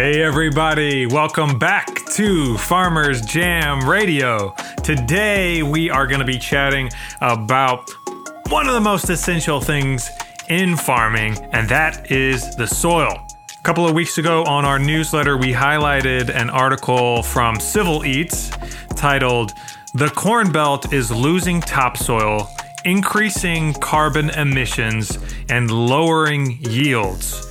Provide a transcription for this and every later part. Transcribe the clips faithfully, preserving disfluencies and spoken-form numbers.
Hey everybody, welcome back to Farmers Jam Radio. Today we are going to be chatting about one of the most essential things in farming, and that is the soil. A couple of weeks ago on our newsletter, we highlighted an article from Civil Eats titled, "The Corn Belt is Losing Topsoil, Increasing Carbon Emissions, and Lowering Yields,"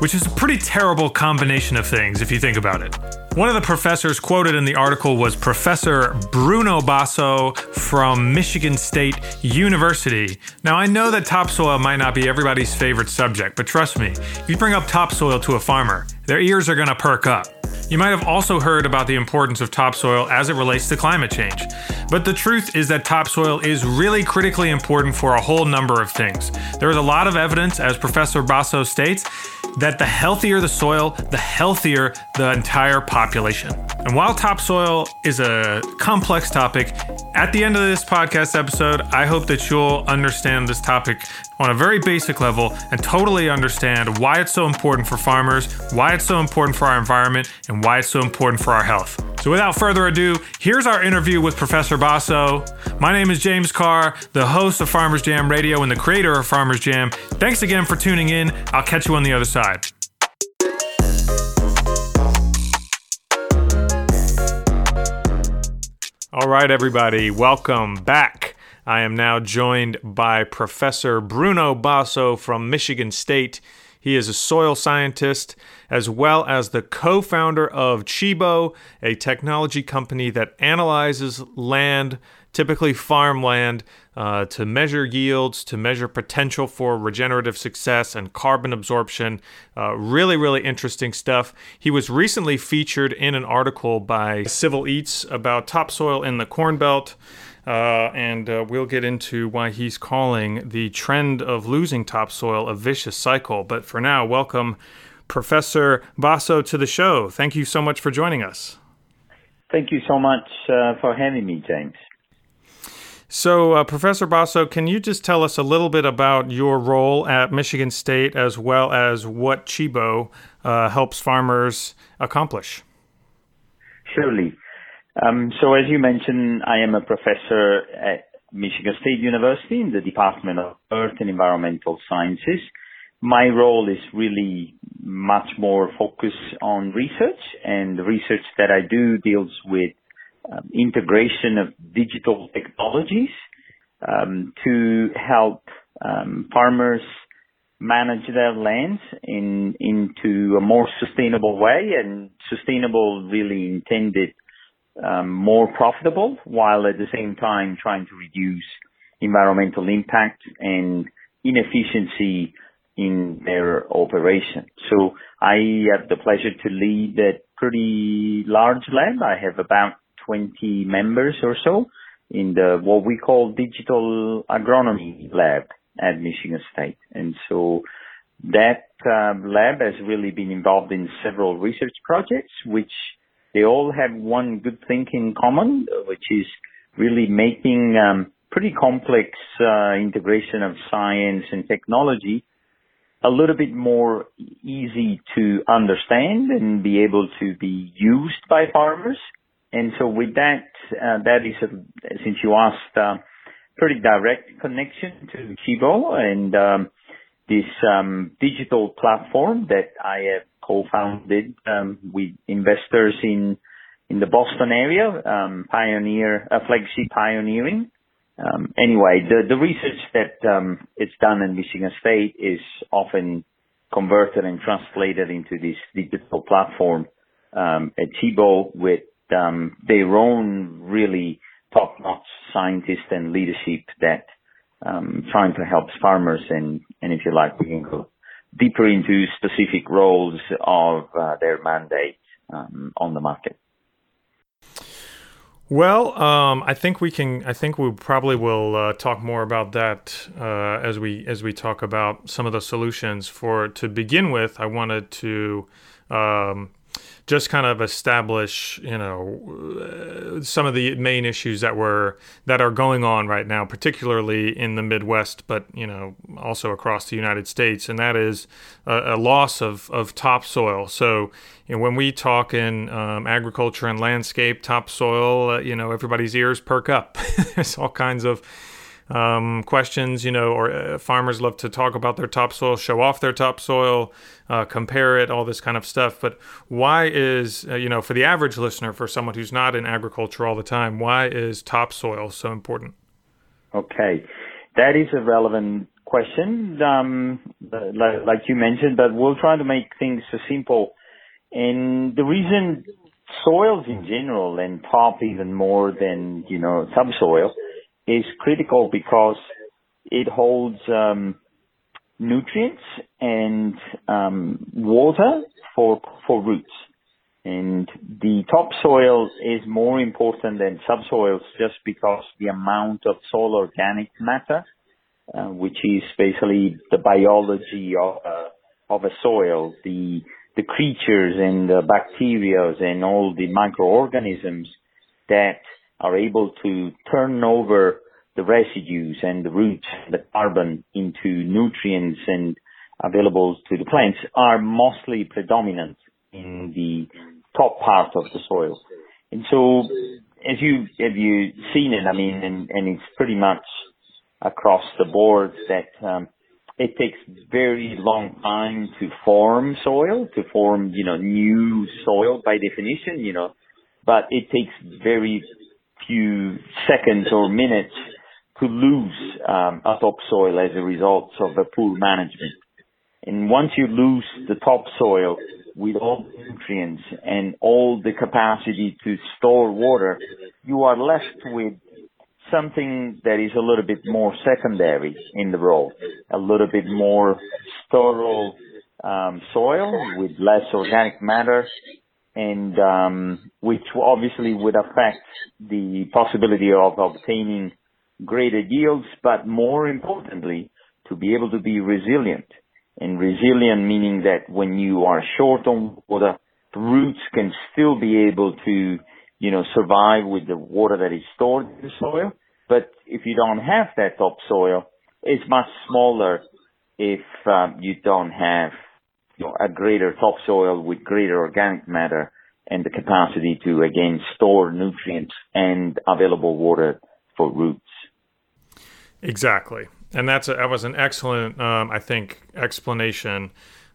which is a pretty terrible combination of things if you think about it. One of the professors quoted in the article was Professor Bruno Basso from Michigan State University. Now, I know that topsoil might not be everybody's favorite subject, but trust me, if you bring up topsoil to a farmer, their ears are gonna perk up. You might have also heard about the importance of topsoil as it relates to climate change. But the truth is that topsoil is really critically important for a whole number of things. There is a lot of evidence, as Professor Basso states, that the healthier the soil, the healthier the entire population. And while topsoil is a complex topic, at the end of this podcast episode, I hope that you'll understand this topic on a very basic level and totally understand why it's so important for farmers, why it's so important for our environment, and why it's so important for our health. So without further ado, here's our interview with Professor Basso. My name is James Carr, the host of Farmers Jam Radio and the creator of Farmers Jam. Thanks again for tuning in. I'll catch you on the other side. All right, everybody, welcome back. I am now joined by Professor Bruno Basso from Michigan State. He is a soil scientist as well as the co-founder of Chibo, a technology company that analyzes land, typically farmland, uh, to measure yields, to measure potential for regenerative success and carbon absorption. Uh, really, really interesting stuff. He was recently featured in an article by Civil Eats about topsoil in the Corn Belt. Uh, and uh, we'll get into why he's calling the trend of losing topsoil a vicious cycle. But for now, welcome Professor Basso to the show. Thank you so much for joining us. Thank you so much uh, for having me, James. So, uh, Professor Basso, can you just tell us a little bit about your role at Michigan State as well as what Chibo uh, helps farmers accomplish? Surely. Um, so as you mentioned, I am a professor at Michigan State University in the Department of Earth and Environmental Sciences. My role is really much more focused on research, and the research that I do deals with um, integration of digital technologies um, to help um, farmers manage their lands in into a more sustainable way, and sustainable really intended Um, more profitable, while at the same time trying to reduce environmental impact and inefficiency in their operation. So I have the pleasure to lead a pretty large lab. I have about twenty members or so in the what we call digital agronomy lab at Michigan State. And so that uh, lab has really been involved in several research projects, which they all have one good thing in common, which is really making um, pretty complex uh, integration of science and technology a little bit more easy to understand and be able to be used by farmers. And so with that, uh, that is, a, since you asked, a uh, pretty direct connection to Chibo and um, this um, digital platform that I have co-founded um, with investors in in the Boston area, um, Pioneer, uh, Flagship Pioneering. Um, anyway, the, the research that um, it's done in Michigan State is often converted and translated into this digital platform um, at Chibo with um, their own really top-notch scientists and leadership that um, trying to help farmers and, and if you like, we can go deeper into specific roles of uh, their mandate um, on the market. Well, um, I think we can. I think we probably will uh, talk more about that uh, as we as we talk about some of the solutions. For to begin with, I wanted to um, just kind of establish, you know, uh, some of the main issues that were that are going on right now, particularly in the Midwest, but, you know, also across the United States. And that is a, a loss of, of topsoil. So, you know, when we talk in um, agriculture and landscape, topsoil, uh, you know, everybody's ears perk up. There's all kinds of Um, questions, you know, or uh, farmers love to talk about their topsoil, show off their topsoil, uh, compare it, all this kind of stuff. But why is, uh, you know, for the average listener, for someone who's not in agriculture all the time, why is topsoil so important? Okay, that is a relevant question, um, like, like you mentioned, but we'll try to make things so simple. And the reason soils in general, and top even more than, you know, topsoil, is critical because it holds um, nutrients and um, water for for roots. And the topsoil is more important than subsoils just because the amount of soil organic matter, uh, which is basically the biology of uh, of a soil, the the creatures and the bacteria and all the microorganisms that are able to turn over the residues and the roots, the carbon, into nutrients and available to the plants, are mostly predominant in the top part of the soil. And so, as you have you seen it, I mean, and, and it's pretty much across the board that um, it takes very long time to form soil, to form, you know, new soil by definition, you know, but it takes very few seconds or minutes to lose um, a topsoil as a result of a poor management. And once you lose the topsoil with all the nutrients and all the capacity to store water, you are left with something that is a little bit more secondary in the role, a little bit more sterile um, soil with less organic matter, and um, which obviously would affect the possibility of obtaining greater yields, but more importantly, to be able to be resilient. And resilient meaning that when you are short on water, the roots can still be able to, you know, survive with the water that is stored in the soil. But if you don't have that topsoil, it's much smaller if um, you don't have a greater topsoil with greater organic matter and the capacity to, again, store nutrients and available water for roots. Exactly. And that's a, that was an excellent, um, I think, explanation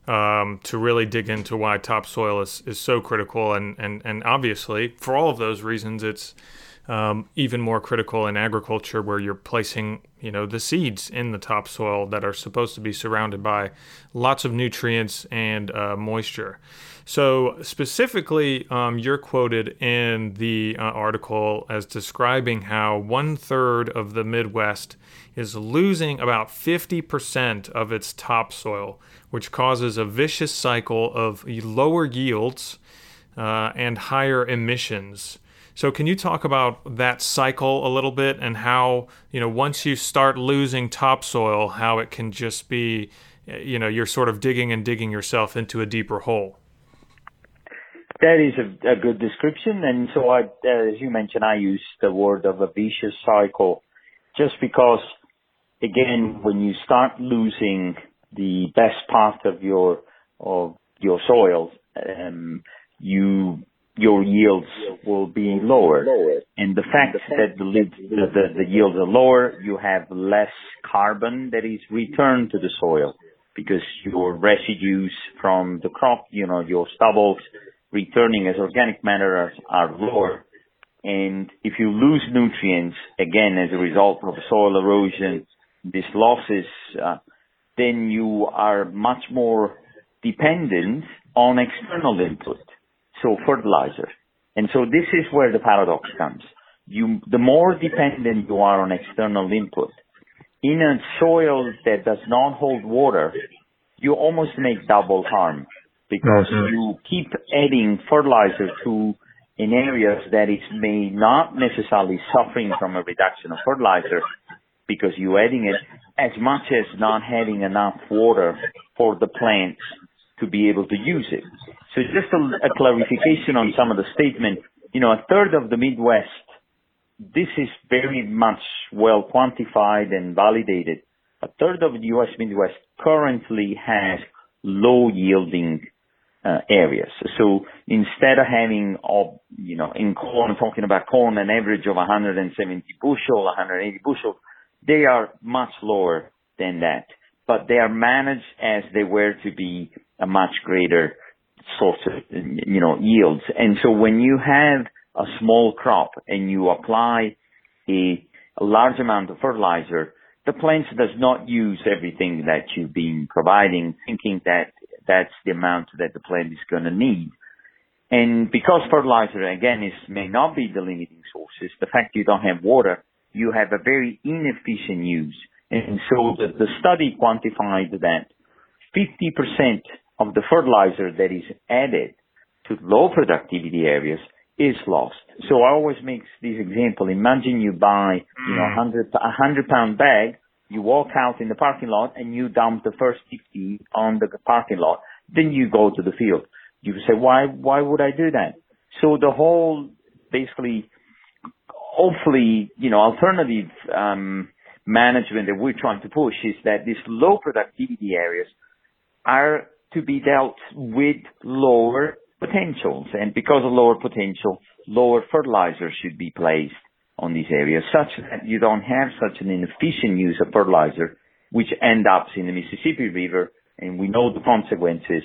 um, to really dig into why topsoil is, is so critical. And, and, and obviously, for all of those reasons, it's um, even more critical in agriculture where you're placing, you know, the seeds in the topsoil that are supposed to be surrounded by lots of nutrients and uh, moisture. So specifically, um, you're quoted in the uh, article as describing how one third of the Midwest is losing about fifty percent of its topsoil, which causes a vicious cycle of lower yields uh, and higher emissions. So can you talk about that cycle a little bit and how, you know, once you start losing topsoil, how it can just be, you know, you're sort of digging and digging yourself into a deeper hole? That is a, a good description. And so, I, uh, as you mentioned, I use the word of a vicious cycle just because, again, when you start losing the best part of your of your soil, um, you... your yields will be lower. And the fact that the, the, the yields are lower, you have less carbon that is returned to the soil because your residues from the crop, you know, your stubble returning as organic matter are, are lower. And if you lose nutrients, again, as a result of soil erosion, these losses, uh, then you are much more dependent on external input. So fertilizer. And so this is where the paradox comes. You, the more dependent you are on external input, in a soil that does not hold water, you almost make double harm because mm-hmm. you keep adding fertilizer to an area that it may not necessarily suffering from a reduction of fertilizer because you're adding it as much as not having enough water for the plants to be able to use it. So just a, a clarification on some of the statement. You know, a third of the Midwest, this is very much well quantified and validated. A third of the U S Midwest currently has low-yielding uh, areas. So instead of having, all, you know, in corn, talking about corn, an average of one hundred seventy bushel, one hundred eighty bushel, they are much lower than that. But they are managed as they were to be a much greater source of, you know, yields. And so when you have a small crop and you apply a, a large amount of fertilizer, the plant does not use everything that you've been providing, thinking that that's the amount that the plant is going to need. And because fertilizer, again, is may not be the limiting sources, the fact you don't have water, you have a very inefficient use. And so the, the study quantified that fifty percent of the fertilizer that is added to low productivity areas is lost. So I always make this example. Imagine you buy, you know, a hundred, a hundred pound bag, you walk out in the parking lot and you dump the first fifty on the parking lot. Then you go to the field. You say, why, why would I do that? So the whole, basically, hopefully, you know, alternative, um, management that we're trying to push is that these low productivity areas are to be dealt with lower potentials, and because of lower potential, lower fertilizer should be placed on these areas such that you don't have such an inefficient use of fertilizer, which end up in the Mississippi River, and we know the consequences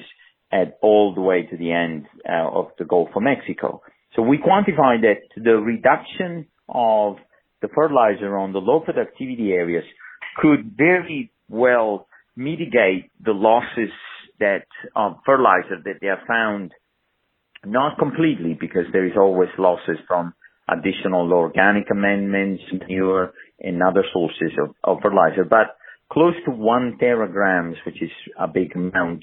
at all the way to the end uh, of the Gulf of Mexico. So we quantify that the reduction of the fertilizer on the low productivity areas could very well mitigate the losses that of fertilizer that they are found, not completely, because there is always losses from additional organic amendments, manure, and other sources of, of fertilizer, but close to one teragrams, which is a big amount,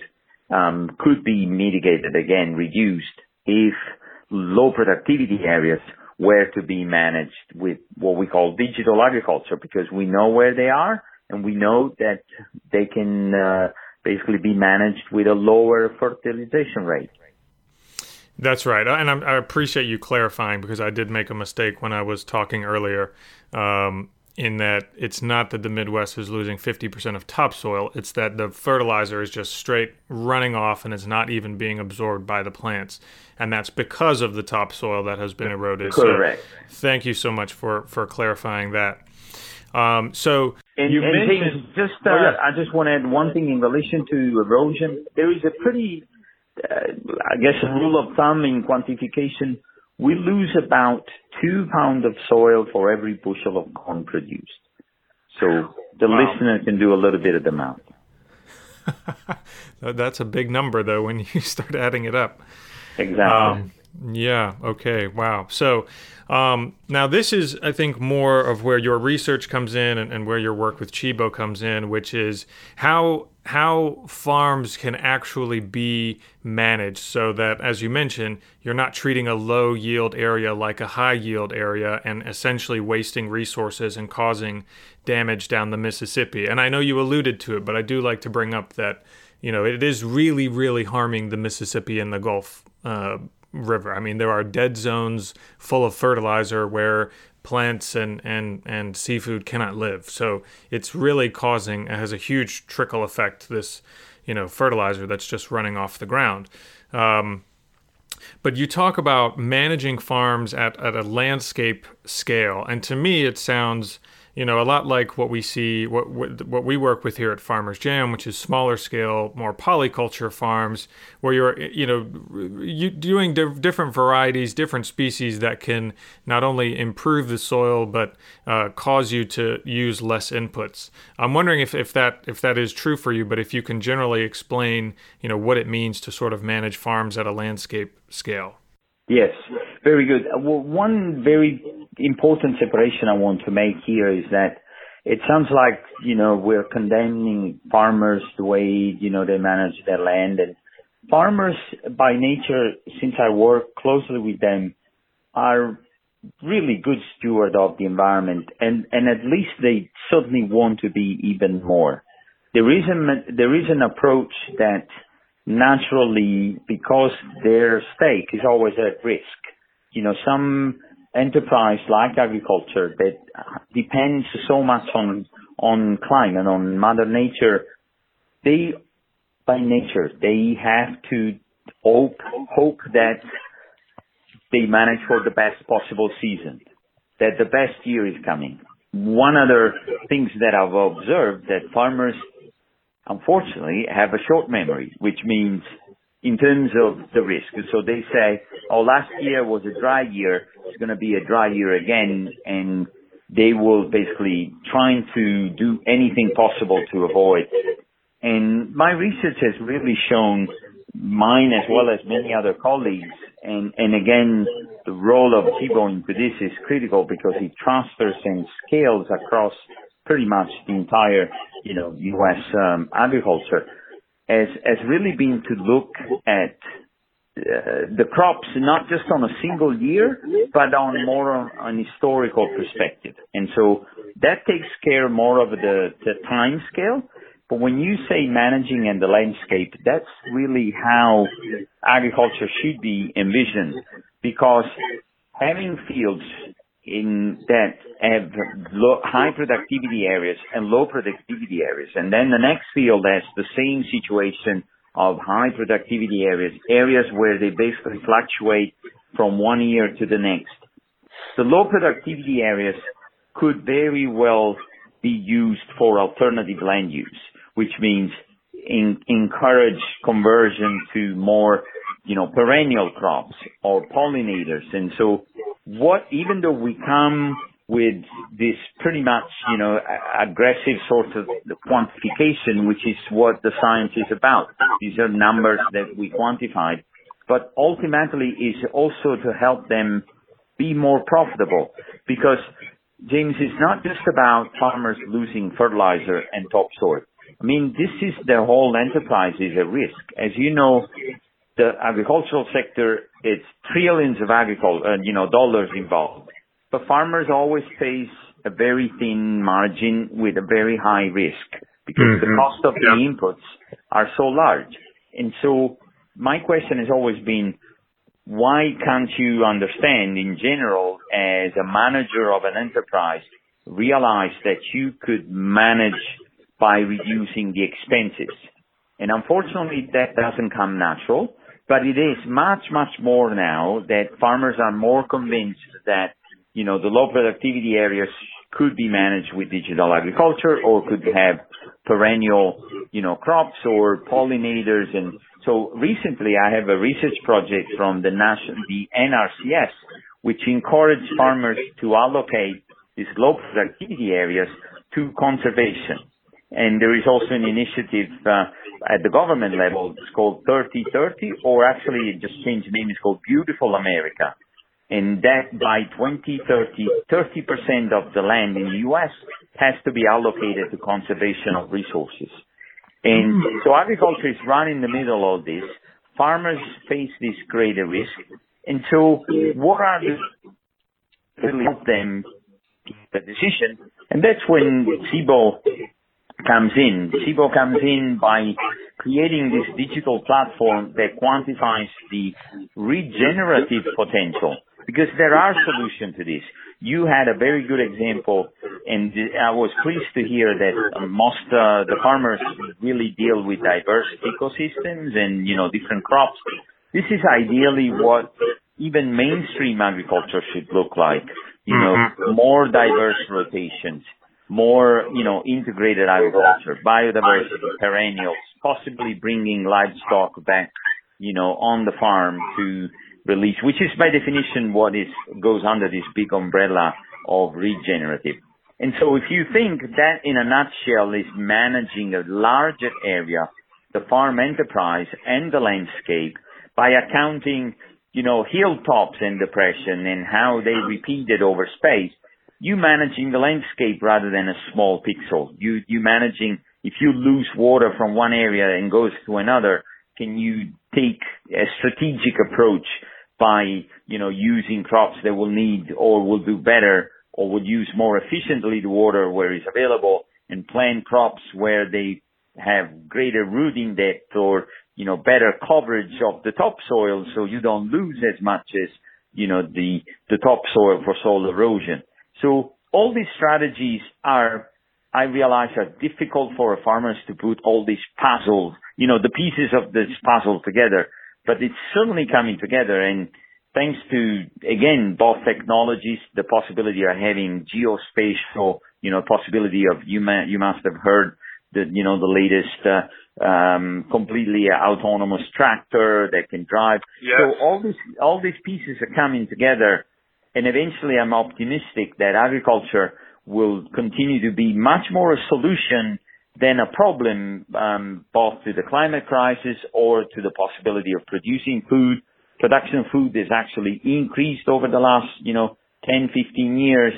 um, could be mitigated, again, reduced, if low productivity areas where to be managed with what we call digital agriculture, because we know where they are and we know that they can uh, basically be managed with a lower fertilization rate. That's right. And I appreciate you clarifying, because I did make a mistake when I was talking earlier um, in that it's not that the Midwest is losing fifty percent of topsoil. It's that the fertilizer is just straight running off and it's not even being absorbed by the plants. And that's because of the topsoil that has been eroded. Correct. So thank you so much for, for clarifying that. Um, so and, you and mentioned... James, just, uh, oh, yeah. I just want to add one thing in relation to erosion. There is a pretty... Uh, I guess a rule of thumb in quantification, we lose about two pounds of soil for every bushel of corn produced. So the wow. listener can do a little bit of the math. That's a big number, though, when you start adding it up. Exactly. Um, yeah. Okay. Wow. So um, now this is, I think, more of where your research comes in and, and where your work with Chibo comes in, which is how... how farms can actually be managed so that, as you mentioned, you're not treating a low yield area like a high yield area and essentially wasting resources and causing damage down the Mississippi. And I know you alluded to it, but I do like to bring up that, you know, it is really, really harming the Mississippi and the Gulf uh, River. I mean, there are dead zones full of fertilizer where plants and, and, and seafood cannot live. So it's really causing, it has a huge trickle effect, this, you know, fertilizer that's just running off the ground. Um, but you talk about managing farms at, at a landscape scale. And to me, it sounds, you know, a lot like what we see, what, what what we work with here at Farmers Jam, which is smaller scale, more polyculture farms, where you're, you know, you doing di- different varieties, different species that can not only improve the soil but uh, cause you to use less inputs. I'm wondering if, if that if that is true for you, but if you can generally explain, you know, what it means to sort of manage farms at a landscape scale. Yes, very good. Well, one very important separation I want to make here is that it sounds like, you know, we're condemning farmers the way, you know, they manage their land. And farmers by nature, since I work closely with them, are really good stewards of the environment. And, and at least they certainly want to be even more. There is, a, there is an approach that naturally, because their stake is always at risk. You know, some enterprise like agriculture that depends so much on on climate, on Mother Nature, they, by nature, they have to hope, hope that they manage for the best possible season, that the best year is coming. One other things that I've observed that farmers, unfortunately, have a short memory, which means in terms of the risk. So they say, oh, last year was a dry year. It's going to be a dry year again. And they will basically trying to do anything possible to avoid. And my research has really shown, mine as well as many other colleagues, and, and again, the role of Chibo into this is critical because it transfers and scales across pretty much the entire, you know, U S um, agriculture, has, has really been to look at uh, the crops not just on a single year, but on more on an historical perspective. And so that takes care more of the, the time scale. But when you say managing and the landscape, that's really how agriculture should be envisioned, because having fields in that have low, high productivity areas and low productivity areas, and then the next field has the same situation of high productivity areas, areas where they basically fluctuate from one year to the next. The low productivity areas could very well be used for alternative land use, which means in, encourage conversion to more, you know, perennial crops or pollinators. And so what, even though we come with this pretty much, you know, aggressive sort of quantification, which is what the science is about. These are numbers that we quantified, but ultimately is also to help them be more profitable, because, James, it's not just about farmers losing fertilizer and topsoil. I mean, this is the whole enterprise is at risk. As you know, the agricultural sector, it's trillions of agriculture, uh, you know, dollars involved. But farmers always face a very thin margin with a very high risk because mm-hmm. the cost of yeah. the inputs are so large. And so my question has always been, why can't you understand in general as a manager of an enterprise, realize that you could manage by reducing the expenses? And unfortunately, that doesn't come natural, but it is much, much more now that farmers are more convinced that, you know, the low productivity areas could be managed with digital agriculture or could have perennial, you know, crops or pollinators. And so recently I have a research project from the national, the N R C S, which encouraged farmers to allocate these low productivity areas to conservation. And there is also an initiative uh, at the government level. It's called thirty thirty, or actually it just changed name. It's called Beautiful America. And that by twenty thirty, thirty percent of the land in the U S has to be allocated to conservation of resources. And so agriculture is right in the middle of this. Farmers face this greater risk. And so what are the really help them the decision? And that's when Chibo comes in. Chibo comes in by creating this digital platform that quantifies the regenerative potential, because there are solutions to this. You had a very good example, and I was pleased to hear that most uh, the farmers really deal with diverse ecosystems and, you know, different crops. This is ideally what even mainstream agriculture should look like, you know, mm-hmm. more diverse rotations, more, you know, integrated agriculture, biodiversity, perennials, possibly bringing livestock back, you know, on the farm to release, which is by definition what is goes under this big umbrella of regenerative. And so if you think that in a nutshell is managing a larger area, the farm enterprise and the landscape, by accounting, you know, hilltops and depression and how they repeated over space, you managing the landscape rather than a small pixel. You you managing, if you lose water from one area and goes to another, can you take a strategic approach by, you know, using crops that will need or will do better or will use more efficiently the water where it's available, and plant crops where they have greater rooting depth or you know, better coverage of the topsoil, so you don't lose as much as, you know, the, the topsoil for soil erosion. So all these strategies are, I realize, are difficult for farmers to put all these puzzles, you know, the pieces of this puzzle together. But it's certainly coming together, and thanks to, again, both technologies, the possibility of having geospatial, you know, possibility of, you, ma- you must have heard the, you know, the latest uh, um, completely autonomous tractor that can drive. Yes. So all these all these pieces are coming together, and eventually I'm optimistic that agriculture will continue to be much more a solution than a problem, um, both to the climate crisis or to the possibility of producing food. Production of food has actually increased over the last, you know, ten, fifteen years,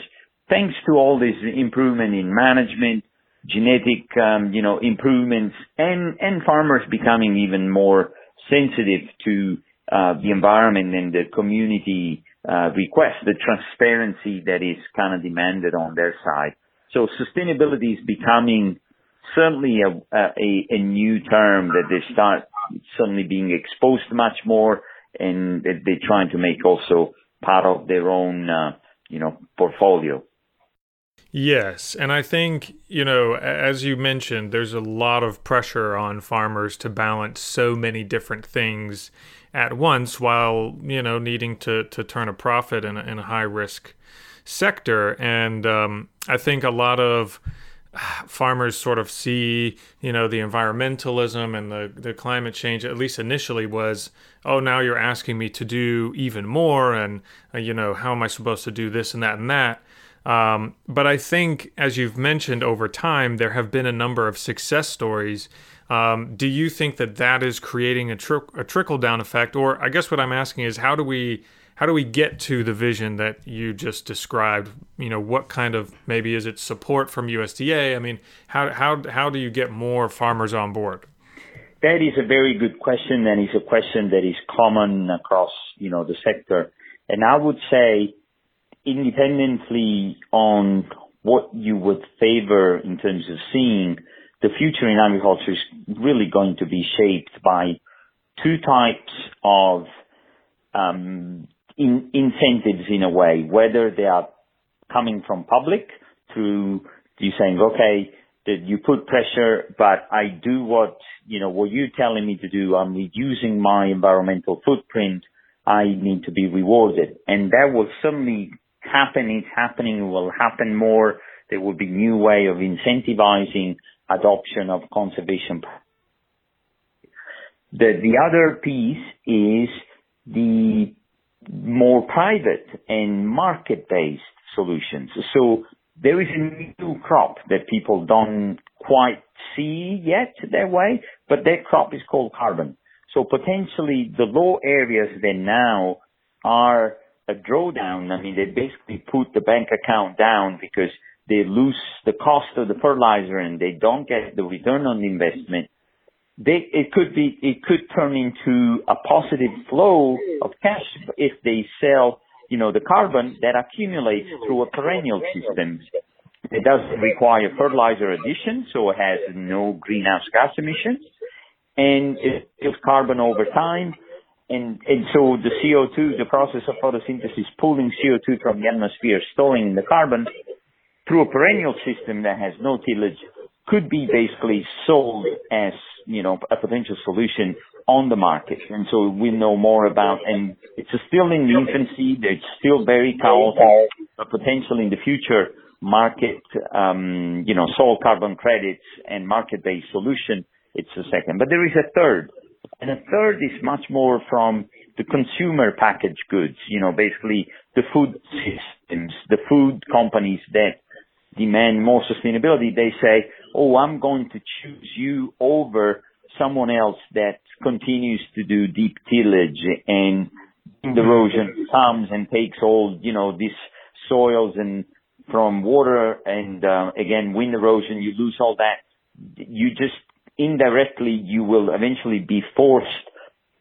thanks to all this improvement in management, genetic, um, you know, improvements, and, and farmers becoming even more sensitive to uh, the environment and the community uh, requests, the transparency that is kind of demanded on their side. So sustainability is becoming certainly a, a, a new term that they start suddenly being exposed much more, and that they're trying to make also part of their own, uh, you know, portfolio. Yes. And I think, you know, as you mentioned, there's a lot of pressure on farmers to balance so many different things at once while, you know, needing to, to turn a profit in a, in a high risk sector. And um, I think a lot of farmers sort of see, you know, the environmentalism and the, the climate change, at least initially, was, oh, now you're asking me to do even more. And, uh, you know, how am I supposed to do this and that and that? Um, but I think, as you've mentioned, over time, there have been a number of success stories. Um, do you think that that is creating a, tri- a trickle-down effect? Or I guess what I'm asking is, how do we How do we get to the vision that you just described? You know, what kind of, maybe is it support from U S D A? I mean, how how how do you get more farmers on board? That is a very good question, and it's a question that is common across, you know, the sector. And I would say, independently on what you would favor in terms of seeing, the future in agriculture is really going to be shaped by two types of um In incentives, in a way, whether they are coming from public through you saying, okay, that you put pressure, but I do what, you know, what you're telling me to do. I'm reducing my environmental footprint. I need to be rewarded. And that will certainly happen. It's happening. It will happen more. There will be new way of incentivizing adoption of conservation. The, the other piece is the more private and market-based solutions. So there is a new crop that people don't quite see yet that way, but that crop is called carbon. So potentially the low areas that now are a drawdown, I mean, they basically put the bank account down because they lose the cost of the fertilizer and they don't get the return on the investment. They, it could be, it could turn into a positive flow of cash if they sell, you know, the carbon that accumulates through a perennial system. It doesn't require fertilizer addition, so it has no greenhouse gas emissions, and it gives carbon over time. And, and so the C O two, the process of photosynthesis, pulling C O two from the atmosphere, storing the carbon through a perennial system that has no tillage, could be basically sold as, you know, a potential solution on the market. And so we know more about, and it's still in the infancy. It's still very chaotic, but potentially in the future, market, um, you know, soil carbon credits and market-based solution, it's a second. But there is a third. And a third is much more from the consumer packaged goods, you know, basically the food systems, the food companies that demand more sustainability. They say, oh, I'm going to choose you over someone else that continues to do deep tillage and erosion comes and takes all, you know, these soils and from water and, uh, again, wind erosion, you lose all that. You just indirectly, you will eventually be forced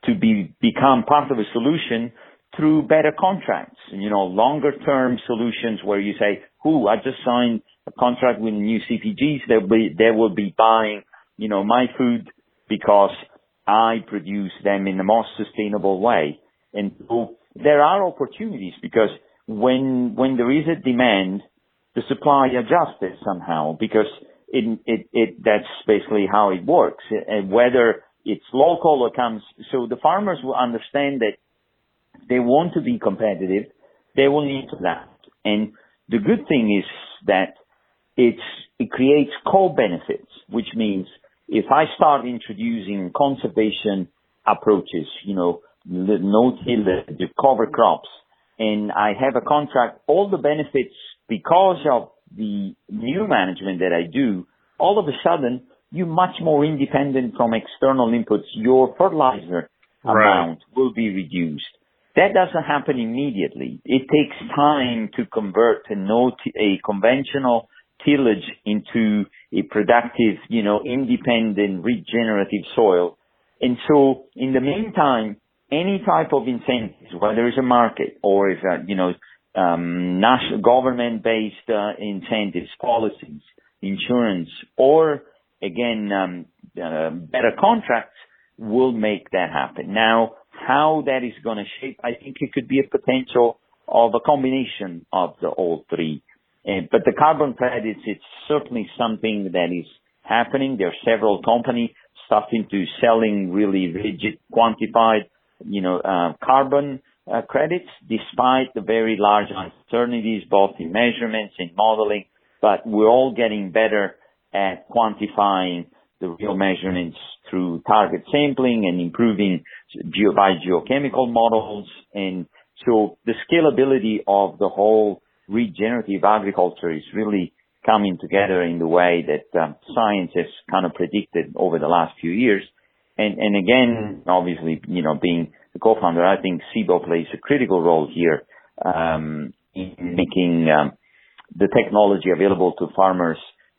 to be become part of a solution through better contracts, you know, longer-term solutions where you say, ooh, I just signed a contract with new C P Gs that will be, they will be buying, you know, my food because I produce them in the most sustainable way. And so there are opportunities, because when when there is a demand, the supply adjusts it somehow, because it, it, it, that's basically how it works. And whether it's local or comes, so the farmers will understand that they want to be competitive, they will need that. And the good thing is that it's, it creates co-benefits, which means if I start introducing conservation approaches, you know, the no-till, the, the cover crops, and I have a contract, all the benefits, because of the new management that I do, all of a sudden you're much more independent from external inputs. Your fertilizer amount right. will be reduced. That doesn't happen immediately. It takes time to convert a, no t- a conventional tillage into a productive, you know, independent, regenerative soil. And so in the meantime, any type of incentives, whether it's a market or if, uh, you know, um, national government-based uh, incentives, policies, insurance, or again, um, uh, better contracts will make that happen. Now, how that is going to shape, I think it could be a potential of a combination of the all three. Uh, but the carbon credits, it's certainly something that is happening. There are several companies starting to selling really rigid, quantified, you know, uh, carbon uh, credits, despite the very large uncertainties, both in measurements and modeling. But we're all getting better at quantifying the real measurements through target sampling and improving geo- by geochemical models. And so the scalability of the whole regenerative agriculture is really coming together in the way that um, science has kind of predicted over the last few years. And, and again, obviously, you know, being the co-founder, I think Chibo plays a critical role here um, in making um, the technology available to farmers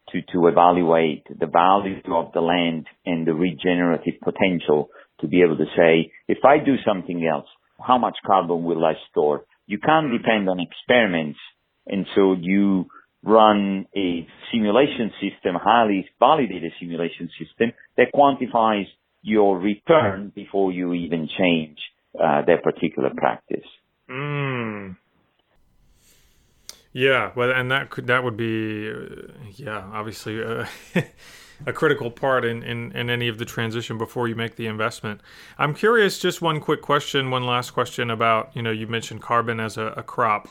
to, to evaluate the value of the land and the regenerative potential to be able to say, if I do something else, how much carbon will I store? You can't depend on experiments. And so you run a simulation system, highly validated simulation system that quantifies your return before you even change uh, that particular practice. Mm. Yeah, well, and that could that would be, uh, yeah, obviously uh, a critical part in, in, in any of the transition before you make the investment. I'm curious, just one quick question, one last question about, you know, you mentioned carbon as a, a crop.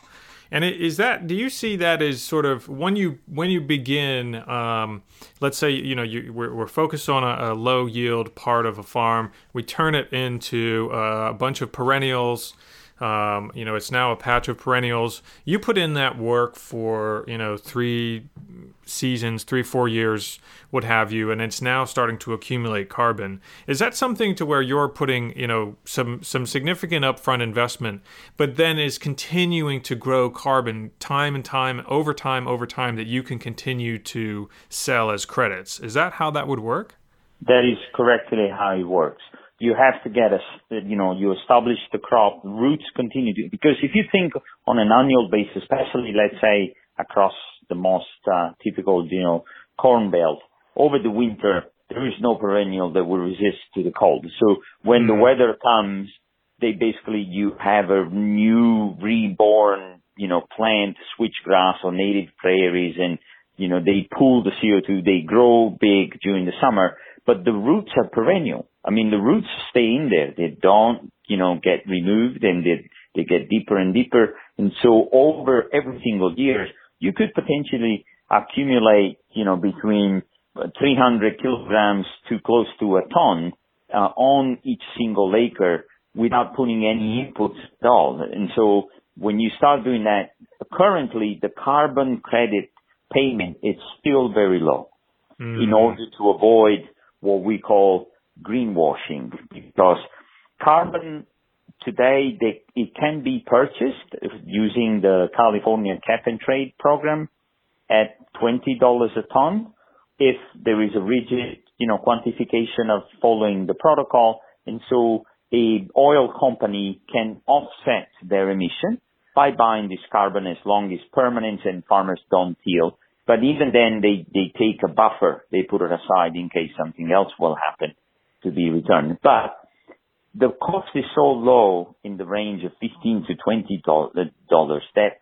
And is that, do you see that as sort of when you when you begin, um, let's say, you know, you, we're, we're focused on a, a low yield part of a farm. We turn it into a bunch of perennials. Um, you know, it's now a patch of perennials. You put in that work for, you know, three seasons, three, four years, what have you, and it's now starting to accumulate carbon. Is that something to where you're putting, you know, some, some significant upfront investment, but then is continuing to grow carbon time and time, over time, over time, that you can continue to sell as credits? Is that how that would work? That is correctly how it works. You have to get a, you know, you establish the crop, roots continue to, because if you think on an annual basis, especially, let's say, across the most uh, typical, you know, Corn Belt, over the winter, there is no perennial that will resist to the cold. So when the weather comes, they basically, you have a new reborn, you know, plant, switchgrass or native prairies, and, you know, they pull the C O two, they grow big during the summer, but the roots are perennial. I mean, the roots stay in there. They don't, you know, get removed, and they they get deeper and deeper. And so over every single year, you could potentially accumulate, you know, between three hundred kilograms to close to a ton uh, on each single acre without putting any inputs at all. And so when you start doing that, currently the carbon credit payment is still very low mm. in order to avoid what we call greenwashing, because carbon today, they, it can be purchased using the California cap and trade program at twenty dollars a ton if there is a rigid, you know, quantification of following the protocol. And so a oil company can offset their emission by buying this carbon as long as permanent and farmers don't till. But even then, they, they take a buffer. They put it aside in case something else will happen. to be returned. But the cost is so low in the range of fifteen to twenty dollars that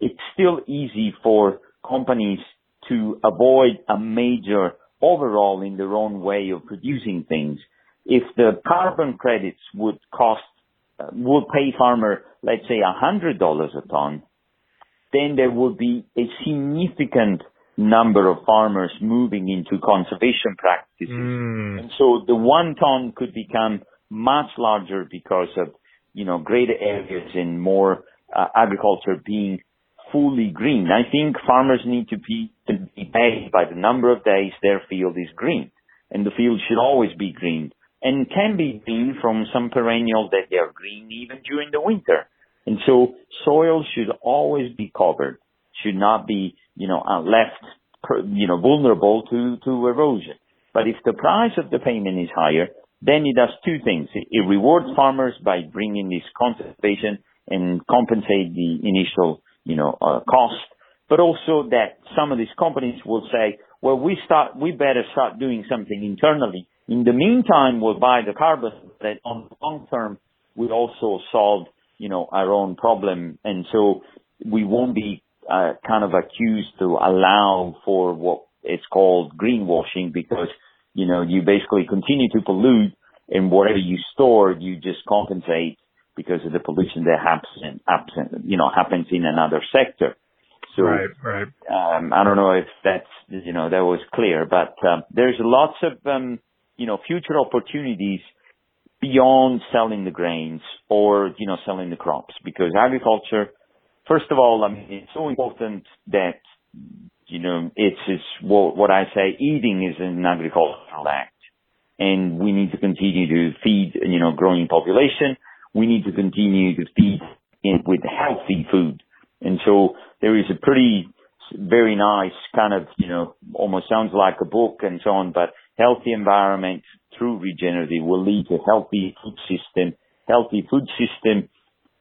it's still easy for companies to avoid a major overhaul in their own way of producing things. If the carbon credits would cost, uh, would pay farmer, let's say one hundred dollars a ton, then there would be a significant number of farmers moving into conservation practices. Mm. And so the one ton could become much larger because of, you know, greater areas and more uh, agriculture being fully green. I think farmers need to be, to be paid by the number of days their field is green. And the field should always be green and can be green from some perennial that they are green even during the winter. And so soil should always be covered, should not be, you know, left, you know, vulnerable to, to erosion. But if the price of the payment is higher, then it does two things. It rewards farmers by bringing this conservation and compensate the initial, you know, uh, cost, but also that some of these companies will say, well, we start, we better start doing something internally. In the meantime, we'll buy the carbon that on the long term will also solve, you know, our own problem. And so we won't be uh, kind of accused to allow for what is called greenwashing, because, you know, you basically continue to pollute and whatever you store, you just compensate because of the pollution that happens, absent, you know, happens in another sector. So, right, right. Um, I don't know if that's, you know, that was clear, but um, there's lots of, um, you know, future opportunities beyond selling the grains or, you know, selling the crops, because agriculture, first of all, I mean, it's so important that, you know, it's, it's what, what I say, eating is an agricultural act, and we need to continue to feed, you know, growing population. We need to continue to feed in with healthy food. And so there is a pretty, very nice kind of, you know, almost sounds like a book and so on, but healthy environment through regenerative will lead to healthy food system, healthy food system,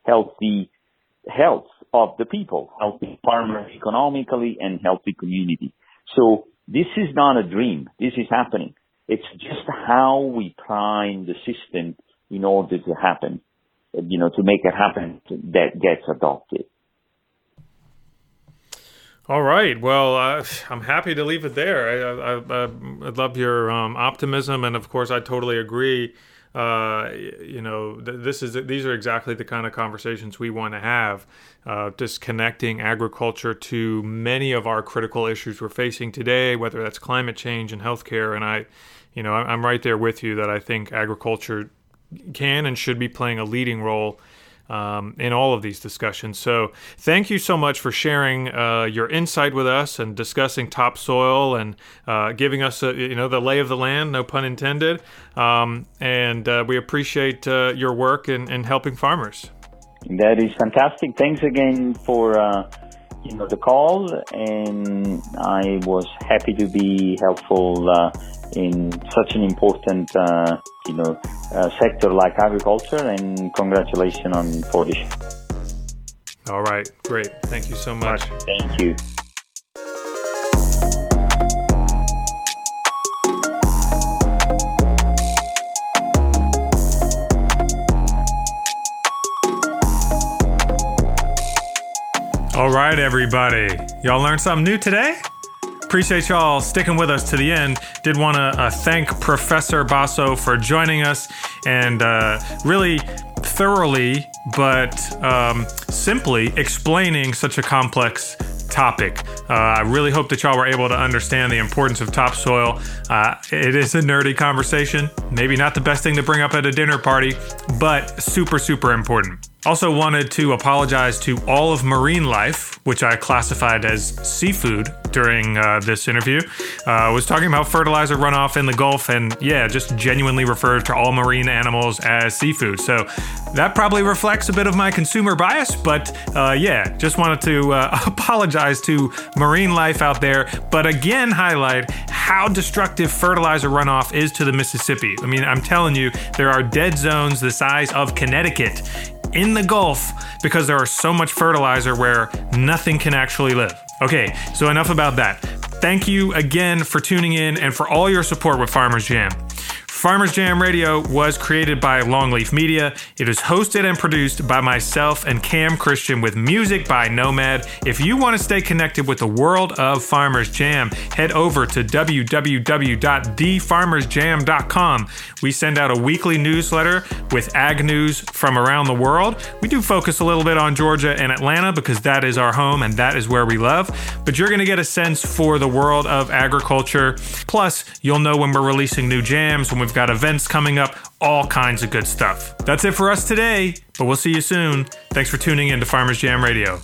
healthy health of the people, healthy farmers economically, and healthy community. So this is not a dream. This is happening. It's just how we prime the system in order to happen, you know, to make it happen that gets adopted. All right. Well, uh, I'm happy to leave it there. I, I, I, I love your um, optimism, and of course, I totally agree. Uh, you know, th- this is these are exactly the kind of conversations we want to have. Uh, just connecting agriculture to many of our critical issues we're facing today, whether that's climate change and healthcare. And I, you know, I'm right there with you that I think agriculture can and should be playing a leading role Um, in all of these discussions. So thank you so much for sharing uh, your insight with us and discussing topsoil and uh, giving us, a, you know, the lay of the land, no pun intended. Um, and uh, we appreciate uh, your work in, in helping farmers. That is fantastic. Thanks again for uh, you know, the call. And I was happy to be helpful uh, in such an important uh, you know, uh, sector like agriculture, and congratulations on for this. All right, great. Thank you so much. Thank you. All right, everybody. Y'all learned something new today? Appreciate y'all sticking with us to the end. Did want to uh, thank Professor Basso for joining us and uh, really thoroughly but um, simply explaining such a complex topic. Uh, I really hope that y'all were able to understand the importance of topsoil. Uh, it is a nerdy conversation, maybe not the best thing to bring up at a dinner party, but super, super important. Also wanted to apologize to all of marine life, which I classified as seafood during uh, this interview. Uh, I was talking about fertilizer runoff in the Gulf, and yeah, just genuinely referred to all marine animals as seafood. So that probably reflects a bit of my consumer bias, but uh, yeah, just wanted to uh, apologize to marine life out there, but again, highlight how destructive fertilizer runoff is to the Mississippi. I mean, I'm telling you, there are dead zones the size of Connecticut in the Gulf because there are so much fertilizer where nothing can actually live. Okay, so enough about that. Thank you again for tuning in and for all your support with Farmers Jam. Farmers Jam Radio was created by Longleaf Media. It is hosted and produced by myself and Cam Christian with music by Nomad. If you want to stay connected with the world of Farmers Jam, head over to w w w dot the farmers jam dot com. We send out a weekly newsletter with ag news from around the world. We do focus a little bit on Georgia and Atlanta because that is our home and that is where we love. But you're going to get a sense for the world of agriculture. Plus, you'll know when we're releasing new jams, when we've got events coming up, all kinds of good stuff. That's it for us today, but we'll see you soon. Thanks for tuning in to Farmers Jam Radio.